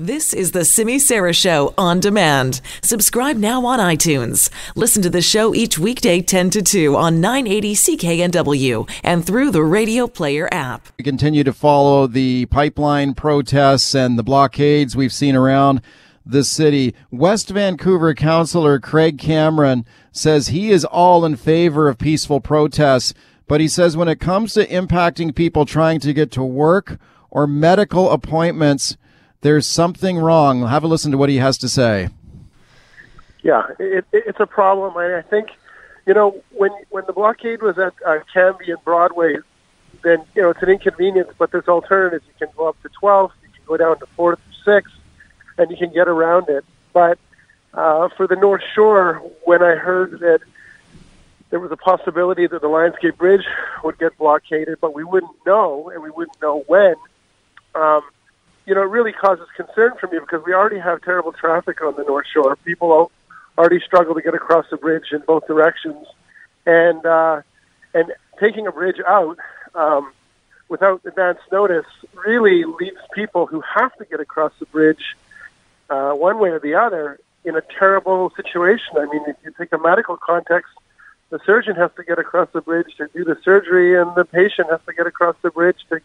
This is the Simi Sarah Show On Demand. Subscribe now on iTunes. Listen to the show each weekday 10 to 2 on 980 CKNW and through the Radio Player app. We continue to follow the pipeline protests and the blockades we've seen around the city. West Vancouver Councillor Craig Cameron says he is all in favor of peaceful protests, but he says when it comes to impacting people trying to get to work or medical appointments, there's something wrong. Have a listen to what he has to say. Yeah, it's a problem. I think, you know, when the blockade was at Cambie and Broadway, then, you know, it's an inconvenience, but there's alternatives. You can go up to 12th, you can go down to 4th, 6th, and you can get around it. But for the North Shore, when I heard that there was a possibility that the Lionsgate Bridge would get blockaded, but we wouldn't know, and we wouldn't know when, you know, it really causes concern for me because we already have terrible traffic on the North Shore. People already struggle to get across the bridge in both directions. And taking a bridge out without advance notice really leaves people who have to get across the bridge one way or the other in a terrible situation. I mean, if you take a medical context, the surgeon has to get across the bridge to do the surgery, and the patient has to get across the bridge to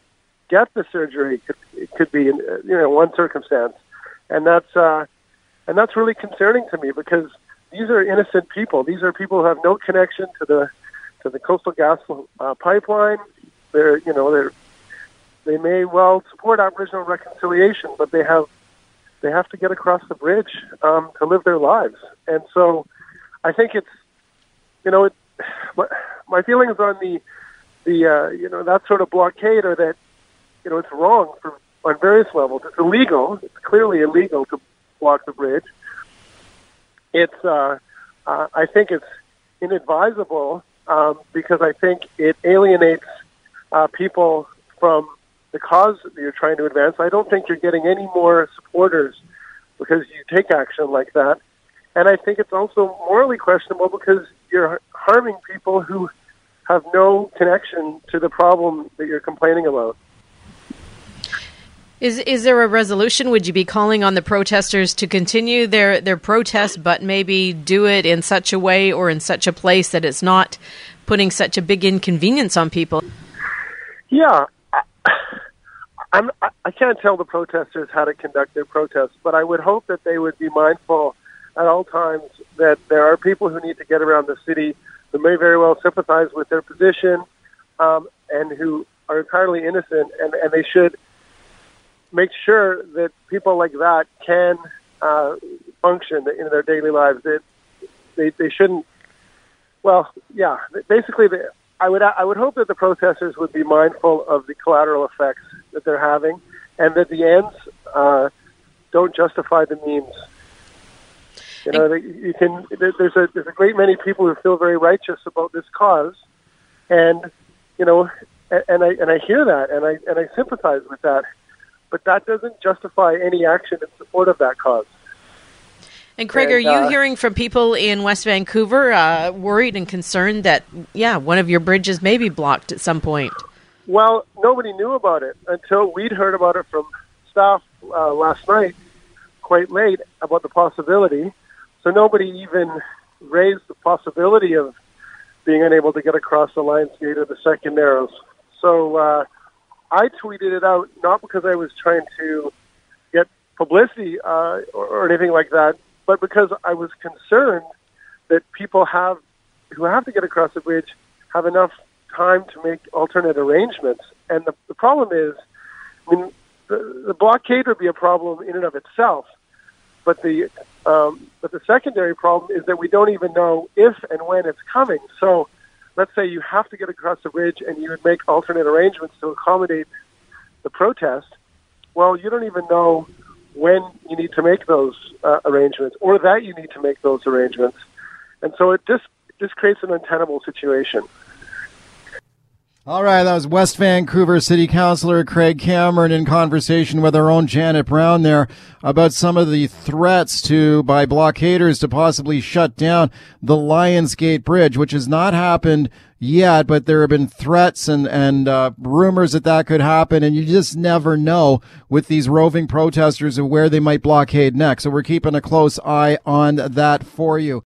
get the surgery. It could be, you know, one circumstance, and that's really concerning to me because these are innocent people. These are people who have no connection to the Coastal Gas Pipeline. They may well support Aboriginal reconciliation, but they have to get across the bridge to live their lives. And so, I think it's, you know, my feelings on the that sort of blockade are that, you know, it's wrong on various levels. It's illegal. It's clearly illegal to block the bridge. It's, I think it's inadvisable because I think it alienates people from the cause that you're trying to advance. I don't think you're getting any more supporters because you take action like that. And I think it's also morally questionable because you're harming people who have no connection to the problem that you're complaining about. Is there a resolution? Would you be calling on the protesters to continue their protest, but maybe do it in such a way or in such a place that it's not putting such a big inconvenience on people? Yeah. I can't tell the protesters how to conduct their protests, but I would hope that they would be mindful at all times that there are people who need to get around the city who may very well sympathize with their position and who are entirely innocent, and they should make sure that people like that can function in their daily lives. They shouldn't. Well, yeah. Basically, I would hope that the protesters would be mindful of the collateral effects that they're having, and that the ends don't justify the means. You know, you can. There's a great many people who feel very righteous about this cause, and you know, and I hear that, and I sympathize with that. But that doesn't justify any action in support of that cause. And Craig, are you hearing from people in West Vancouver worried and concerned that, yeah, one of your bridges may be blocked at some point? Well, nobody knew about it until we'd heard about it from staff last night, quite late, about the possibility. So nobody even raised the possibility of being unable to get across the Lionsgate or the Second Narrows. So I tweeted it out not because I was trying to get publicity or anything like that, but because I was concerned that people who have to get across the bridge have enough time to make alternate arrangements. And the problem is, I mean, the blockade would be a problem in and of itself, but the secondary problem is that we don't even know if and when it's coming. So let's say you have to get across the bridge and you would make alternate arrangements to accommodate the protest. Well, you don't even know when you need to make those arrangements or that you need to make those arrangements. And so it just creates an untenable situation. All right, that was West Vancouver City Councillor Craig Cameron in conversation with our own Janet Brown there about some of the threats by blockaders to possibly shut down the Lionsgate Bridge, which has not happened yet, but there have been threats and rumors that could happen, and you just never know with these roving protesters of where they might blockade next. So we're keeping a close eye on that for you.